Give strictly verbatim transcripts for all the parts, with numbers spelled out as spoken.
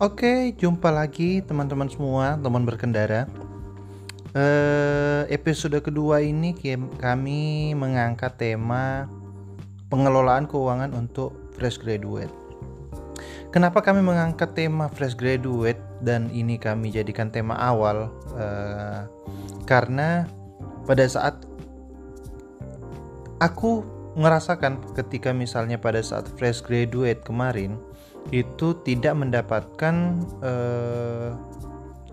Oke, jumpa lagi teman-teman semua, teman berkendara. eh, Episode kedua ini kami mengangkat tema pengelolaan keuangan untuk fresh graduate. Kenapa kami mengangkat tema fresh graduate dan ini kami jadikan tema awal? Eh, karena pada saat aku merasakan ketika misalnya pada saat fresh graduate kemarin itu tidak mendapatkan eh,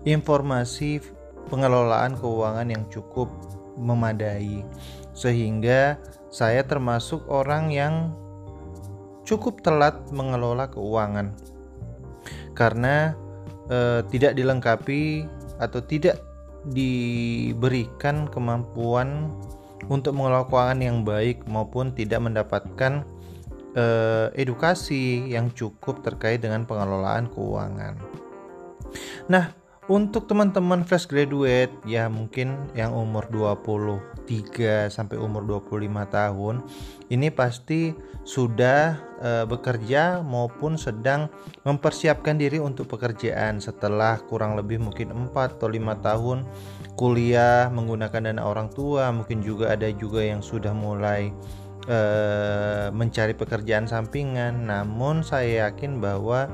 informasi pengelolaan keuangan yang cukup memadai, sehingga saya termasuk orang yang cukup telat mengelola keuangan karena eh, tidak dilengkapi atau tidak diberikan kemampuan untuk mengelola keuangan yang baik maupun tidak mendapatkan eh, edukasi yang cukup terkait dengan pengelolaan keuangan. Nah, untuk teman-teman fresh graduate ya mungkin yang umur dua puluh tiga sampai umur dua puluh lima tahun ini pasti sudah e, bekerja maupun sedang mempersiapkan diri untuk pekerjaan setelah kurang lebih mungkin empat atau lima tahun kuliah menggunakan dana orang tua. Mungkin juga ada juga yang sudah mulai e, mencari pekerjaan sampingan, namun saya yakin bahwa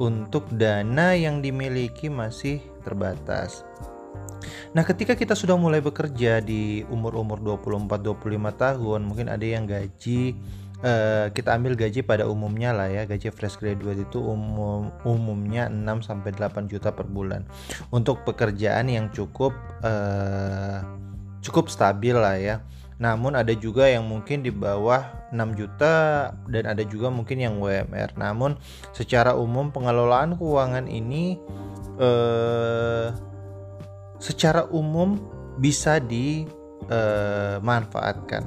untuk dana yang dimiliki masih terbatas. Nah, ketika kita sudah mulai bekerja di umur-umur dua puluh empat sampai dua puluh lima tahun, mungkin ada yang gaji eh, kita ambil gaji pada umumnya lah ya, gaji fresh graduate itu umum, umumnya enam sampai delapan juta per bulan. Untuk pekerjaan yang cukup eh, cukup stabil lah ya. Namun ada juga yang mungkin di bawah enam juta dan ada juga mungkin yang U M R. Namun secara umum pengelolaan keuangan ini eh secara umum bisa dimanfaatkan.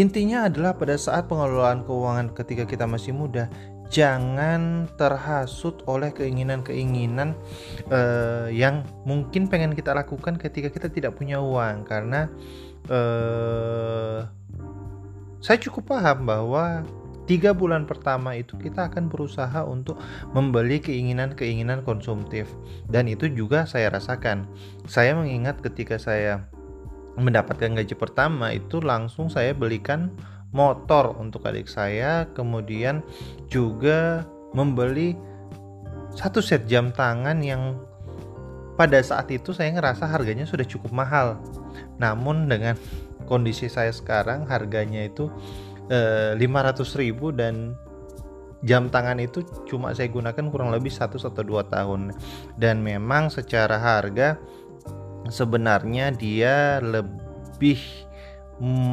Intinya adalah pada saat pengelolaan keuangan ketika kita masih muda, jangan terhasut oleh keinginan-keinginan eh, yang mungkin pengen kita lakukan ketika kita tidak punya uang. Karena eh, saya cukup paham bahwa tiga bulan pertama itu kita akan berusaha untuk membeli keinginan-keinginan konsumtif. Dan itu juga saya rasakan. Saya mengingat ketika saya mendapatkan gaji pertama itu langsung saya belikan motor untuk adik saya. Kemudian juga membeli satu set jam tangan yang pada saat itu saya ngerasa harganya sudah cukup mahal. Namun dengan kondisi saya sekarang harganya itu lima ratus ribu dan jam tangan itu cuma saya gunakan kurang lebih satu atau dua tahun, dan memang secara harga sebenarnya dia lebih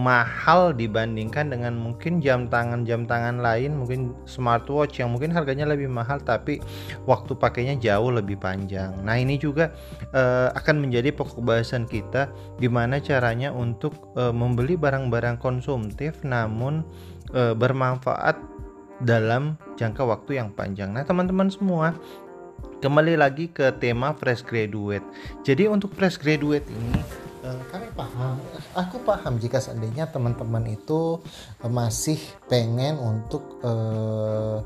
mahal dibandingkan dengan mungkin jam tangan-jam tangan lain, mungkin smartwatch yang mungkin harganya lebih mahal tapi waktu pakainya jauh lebih panjang. Nah, ini juga eh, akan menjadi pokok bahasan kita gimana caranya untuk eh, membeli barang-barang konsumtif namun eh, bermanfaat dalam jangka waktu yang panjang. Nah, teman-teman semua, kembali lagi ke tema fresh graduate. Jadi untuk fresh graduate ini kami paham, aku paham jika seandainya teman-teman itu masih pengen untuk eh,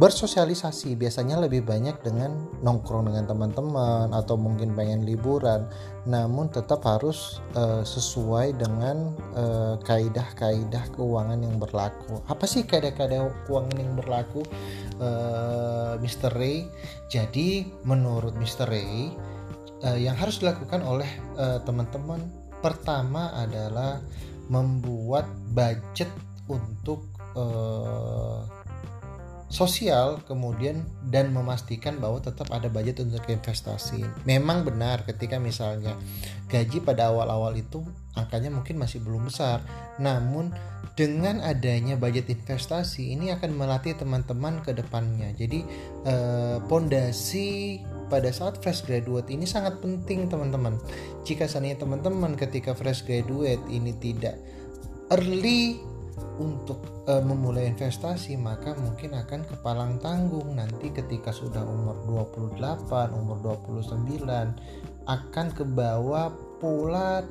bersosialisasi, biasanya lebih banyak dengan nongkrong dengan teman-teman atau mungkin pengen liburan, namun tetap harus eh, sesuai dengan eh, kaedah-kaedah keuangan yang berlaku. Apa sih kaedah-kaedah keuangan yang berlaku, eh, mister Ray? Jadi menurut mister Ray, Uh, yang harus dilakukan oleh uh, teman-teman pertama adalah membuat budget untuk uh, sosial, kemudian dan memastikan bahwa tetap ada budget untuk investasi. Memang benar ketika misalnya gaji pada awal-awal itu angkanya mungkin masih belum besar, namun dengan adanya budget investasi ini akan melatih teman-teman ke depannya. Jadi eh, pondasi pada saat fresh graduate ini sangat penting, teman-teman. Jika seandainya teman-teman ketika fresh graduate ini tidak early untuk e, memulai investasi, maka mungkin akan kepalang tanggung nanti ketika sudah umur dua puluh delapan, umur dua puluh sembilan, akan kebawa pola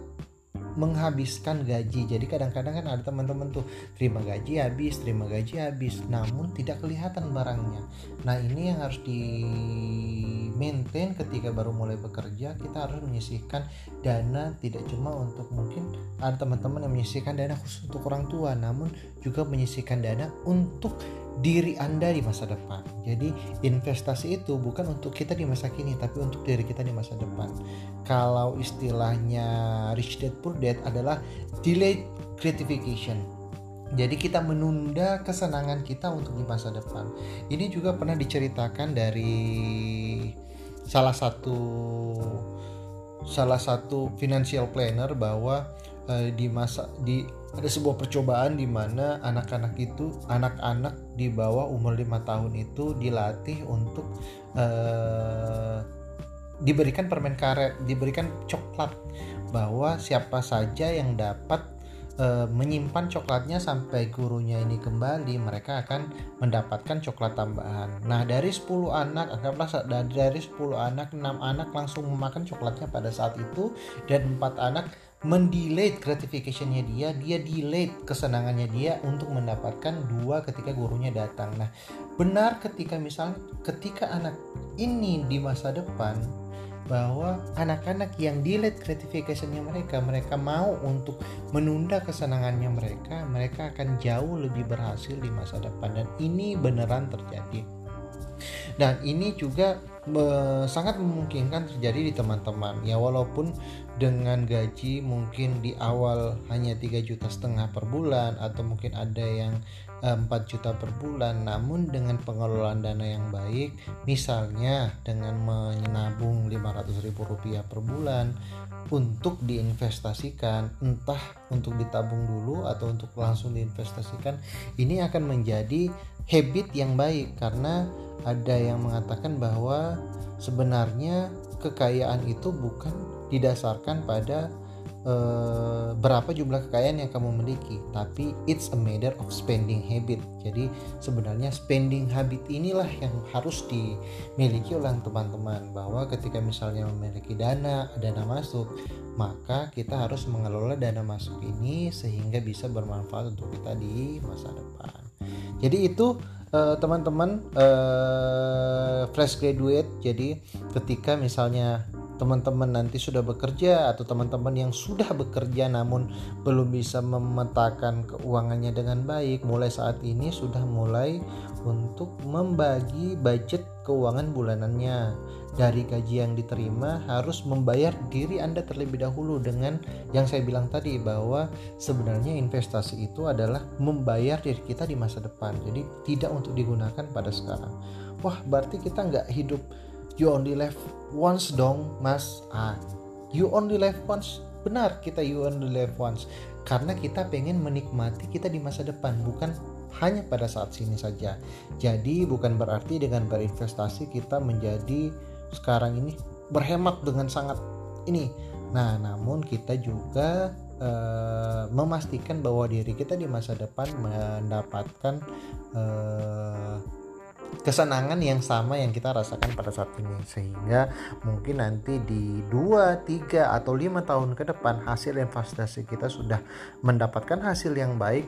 menghabiskan gaji. Jadi kadang-kadang kan ada teman-teman tuh terima gaji habis, terima gaji habis, namun tidak kelihatan barangnya. Nah, ini yang harus di maintain ketika baru mulai bekerja. Kita harus menyisihkan dana, tidak cuma untuk, mungkin ada teman-teman yang menyisihkan dana khusus untuk orang tua, namun juga menyisihkan dana untuk diri Anda di masa depan. Jadi investasi itu bukan untuk kita di masa kini, tapi untuk diri kita di masa depan. Kalau istilahnya rich dad poor dad adalah delayed gratification. Jadi kita menunda kesenangan kita untuk di masa depan. Ini juga pernah diceritakan dari salah satu salah satu financial planner bahwa eh, di masa di ada sebuah percobaan di mana anak-anak itu, anak-anak di bawah umur lima tahun itu dilatih untuk eh, diberikan permen karet, diberikan coklat, bahwa siapa saja yang dapat eh, menyimpan coklatnya sampai gurunya ini kembali, mereka akan mendapatkan coklat tambahan. Nah, dari sepuluh anak, anggaplah dari sepuluh anak, enam anak langsung memakan coklatnya pada saat itu, dan empat anak mendelayed gratification-nya, dia dia delayed kesenangannya dia untuk mendapatkan dua ketika gurunya datang. Nah, benar ketika misalnya ketika anak ini di masa depan, bahwa anak-anak yang delayed gratification-nya mereka, mereka mau untuk menunda kesenangannya mereka, mereka akan jauh lebih berhasil di masa depan, dan ini beneran terjadi. Dan ini juga eh, sangat memungkinkan terjadi di teman-teman ya, walaupun dengan gaji mungkin di awal hanya tiga juta setengah per bulan, atau mungkin ada yang eh, empat juta per bulan, namun dengan pengelolaan dana yang baik, misalnya dengan menabung lima ratus ribu rupiah per bulan untuk diinvestasikan, entah untuk ditabung dulu atau untuk langsung diinvestasikan, ini akan menjadi habit yang baik. Karena ada yang mengatakan bahwa sebenarnya kekayaan itu bukan didasarkan pada e, berapa jumlah kekayaan yang kamu miliki, tapi it's a matter of spending habit. Jadi sebenarnya spending habit inilah yang harus dimiliki oleh teman-teman, bahwa ketika misalnya memiliki dana, dana masuk, maka kita harus mengelola dana masuk ini sehingga bisa bermanfaat untuk kita di masa depan. Jadi itu Uh, teman-teman uh, fresh graduate. Jadi ketika misalnya teman-teman nanti sudah bekerja, atau teman-teman yang sudah bekerja namun belum bisa memetakan keuangannya dengan baik, mulai saat ini sudah mulai untuk membagi budget keuangan bulanannya. Dari gaji yang diterima harus membayar diri Anda terlebih dahulu, dengan yang saya bilang tadi bahwa sebenarnya investasi itu adalah membayar diri kita di masa depan, jadi tidak untuk digunakan pada sekarang. Wah, berarti kita nggak hidup, you only live once dong mas. Ah, you only live once, benar, kita you only live once, karena kita pengen menikmati kita di masa depan, bukan hanya pada saat sini saja. Jadi bukan berarti dengan berinvestasi kita menjadi sekarang ini berhemat dengan sangat ini. Nah, namun kita juga e, memastikan bahwa diri kita di masa depan mendapatkan e, kesenangan yang sama yang kita rasakan pada saat ini, sehingga mungkin nanti di dua, tiga, atau lima tahun ke depan hasil investasi kita sudah mendapatkan hasil yang baik,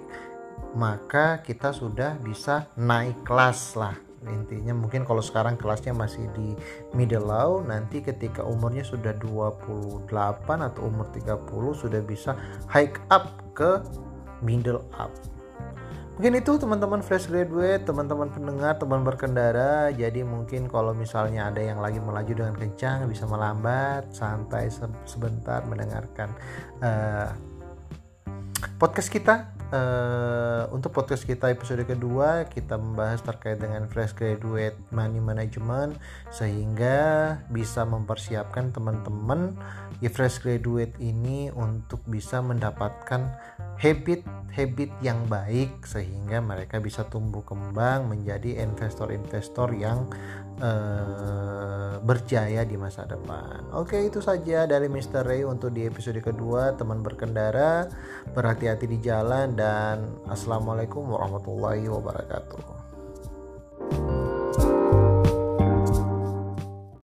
maka kita sudah bisa naik kelas lah. Intinya mungkin kalau sekarang kelasnya masih di middle low, nanti ketika umurnya sudah dua puluh delapan atau umur tiga puluh sudah bisa hike up ke middle up. Mungkin itu teman-teman fresh graduate, teman-teman pendengar teman berkendara. Jadi mungkin kalau misalnya ada yang lagi melaju dengan kencang, bisa melambat, santai sebentar mendengarkan uh, podcast kita. Uh, untuk podcast kita episode kedua, kita membahas terkait dengan fresh graduate money management, sehingga bisa mempersiapkan teman-teman ya fresh graduate ini untuk bisa mendapatkan habit-habit yang baik, sehingga mereka bisa tumbuh kembang menjadi investor-investor yang uh, berjaya di masa depan. Oke, itu saja dari mister Ray untuk di episode kedua teman berkendara. Berhati-hati di jalan, dan assalamualaikum warahmatullahi wabarakatuh.